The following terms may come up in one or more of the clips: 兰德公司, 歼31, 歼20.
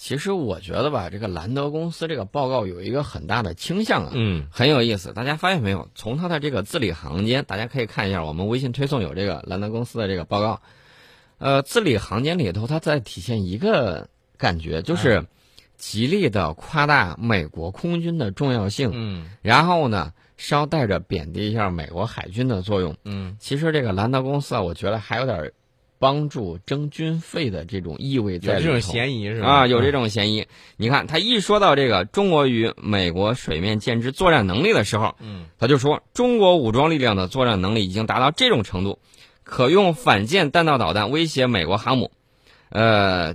其实我觉得吧，这个兰德公司这个报告有一个很大的倾向啊，很有意思。大家发现没有？从它的这个字里行间，大家可以看一下，我们微信推送有这个兰德公司的这个报告。字里行间里头，它在体现一个感觉，就是极力的夸大美国空军的重要性，然后呢，稍带着贬低一下美国海军的作用。其实这个兰德公司啊，我觉得还有点帮助征军费的这种意味在里头，有这种嫌疑是吧？啊，有这种嫌疑。你看他一说到这个中国与美国水面舰只作战能力的时候，他就说中国武装力量的作战能力已经达到这种程度，可用反舰弹道导弹威胁美国航母。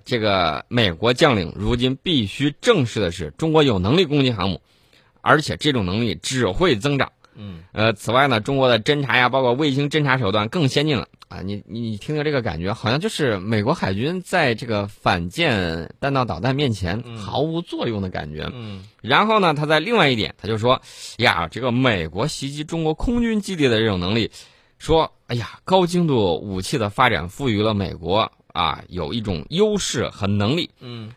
这个美国将领如今必须正视的是，中国有能力攻击航母，而且这种能力只会增长。此外呢，中国的侦察呀，包括卫星侦察手段更先进了啊！你听听这个感觉，好像就是美国海军在这个反舰弹道导弹面前毫无作用的感觉。然后呢，他在另外一点，他就说呀，这个美国袭击中国空军基地的这种能力，说哎呀，高精度武器的发展赋予了美国啊有一种优势和能力。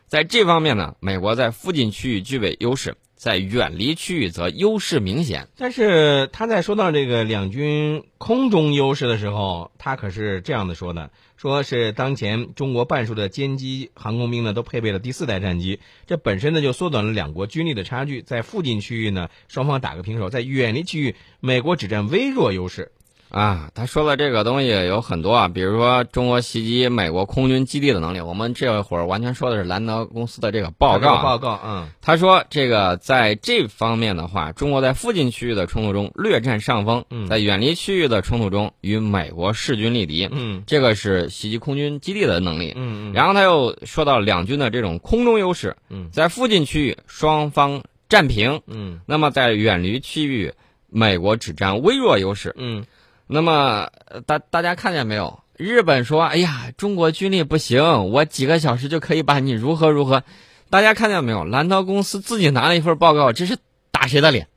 在这方面呢，美国在附近区域具备优势。在远离区域则优势明显，但是他在说到这个两军空中优势的时候，他可是这样的说的，说是当前中国半数的歼击航空兵呢都配备了第4代战机，这本身呢就缩短了两国军力的差距，在附近区域呢双方打个平手，在远离区域美国只占微弱优势。啊，他说的这个东西有很多啊，比如说中国袭击美国空军基地的能力，我们这会儿完全说的是兰德公司的这个报告。他说这个在这方面的话，中国在附近区域的冲突中略占上风，在远离区域的冲突中与美国势均力敌。这个是袭击空军基地的能力。然后他又说到两军的这种空中优势，在附近区域双方占平，那么在远离区域美国只占微弱优势。那么大家看见没有，日本说哎呀中国军力不行，我几个小时就可以把你如何如何。大家看见没有，兰德公司自己拿了一份报告，这是打谁的脸？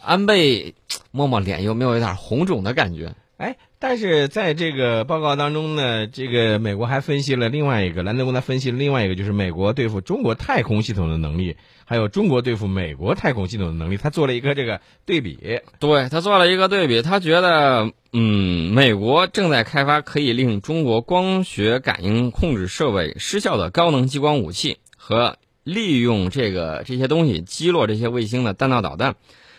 安倍摸摸脸有没有一点红肿的感觉？哎，但是在这个报告当中呢，这个美国还分析了另外一个，兰德公司分析了另外一个，就是美国对付中国太空系统的能力，还有中国对付美国太空系统的能力，他做了一个这个对比。对，他做了一个对比，他觉得美国正在开发可以令中国光学感应控制设备失效的高能激光武器，和利用这些东西击落这些卫星的弹道导弹。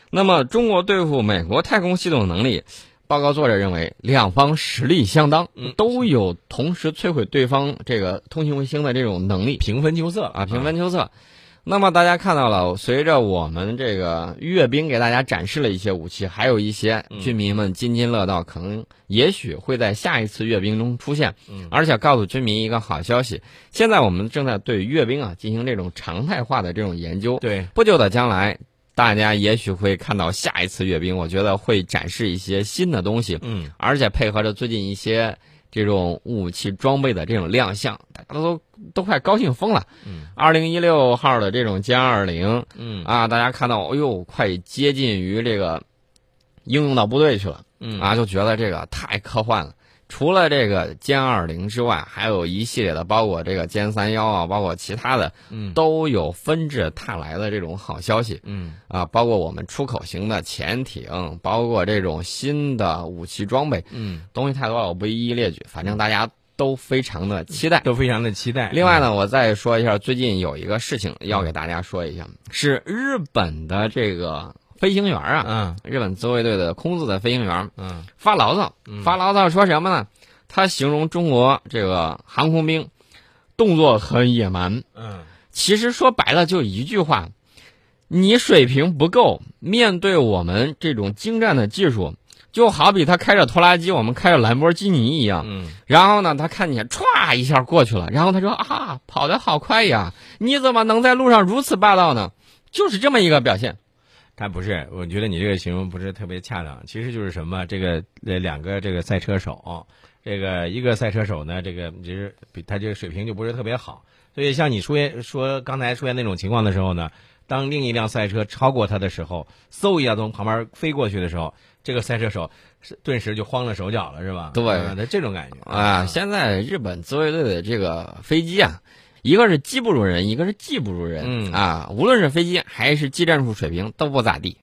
那么中国对付美国太空系统的能力，报告作者认为两方实力相当，都有同时摧毁对方这个通信卫星的这种能力，平分秋色啊，平分秋色。那么大家看到了，随着我们这个阅兵给大家展示了一些武器，还有一些军迷们津津乐道，可能也许会在下一次阅兵中出现。而且告诉军迷一个好消息，现在我们正在对阅兵啊进行这种常态化的这种研究。对，不久的将来，大家也许会看到下一次阅兵，我觉得会展示一些新的东西，而且配合着最近一些这种武器装备的这种亮相，大家都快高兴疯了。2016号的这种歼20，啊，大家看到，哎呦，快接近于这个应用到部队去了，啊，就觉得这个太科幻了。除了这个歼20之外，还有一系列的，包括这个歼31啊，包括其他的，都有纷至沓来的这种好消息。啊，包括我们出口型的潜艇，包括这种新的武器装备，东西太多了，我不一一列举，反正大家都非常的期待，都非常的期待。另外呢，我再说一下，最近有一个事情要给大家说一下，是日本的这个飞行员啊，日本自卫队的空自的飞行员，发牢骚说什么呢？他形容中国这个航空兵动作很野蛮。其实说白了就一句话，你水平不够，面对我们这种精湛的技术，就好比他开着拖拉机，我们开着兰博基尼一样。然后呢，他看你唰一下过去了，然后他说啊，跑得好快呀，你怎么能在路上如此霸道呢？就是这么一个表现。他不是，我觉得你这个形容不是特别恰当。其实就是什么，这个两个这个赛车手，这个一个赛车手呢，这个其实比他这个水平就不是特别好。所以像你说刚才出现那种情况的时候呢，当另一辆赛车超过他的时候，嗖一下从旁边飞过去的时候，这个赛车手顿时就慌了手脚了，是吧？对，这种感觉啊。现在日本自卫队的这个飞机啊，一个是技不如人，一个是技不如人。无论是飞机还是技战术水平都不咋地。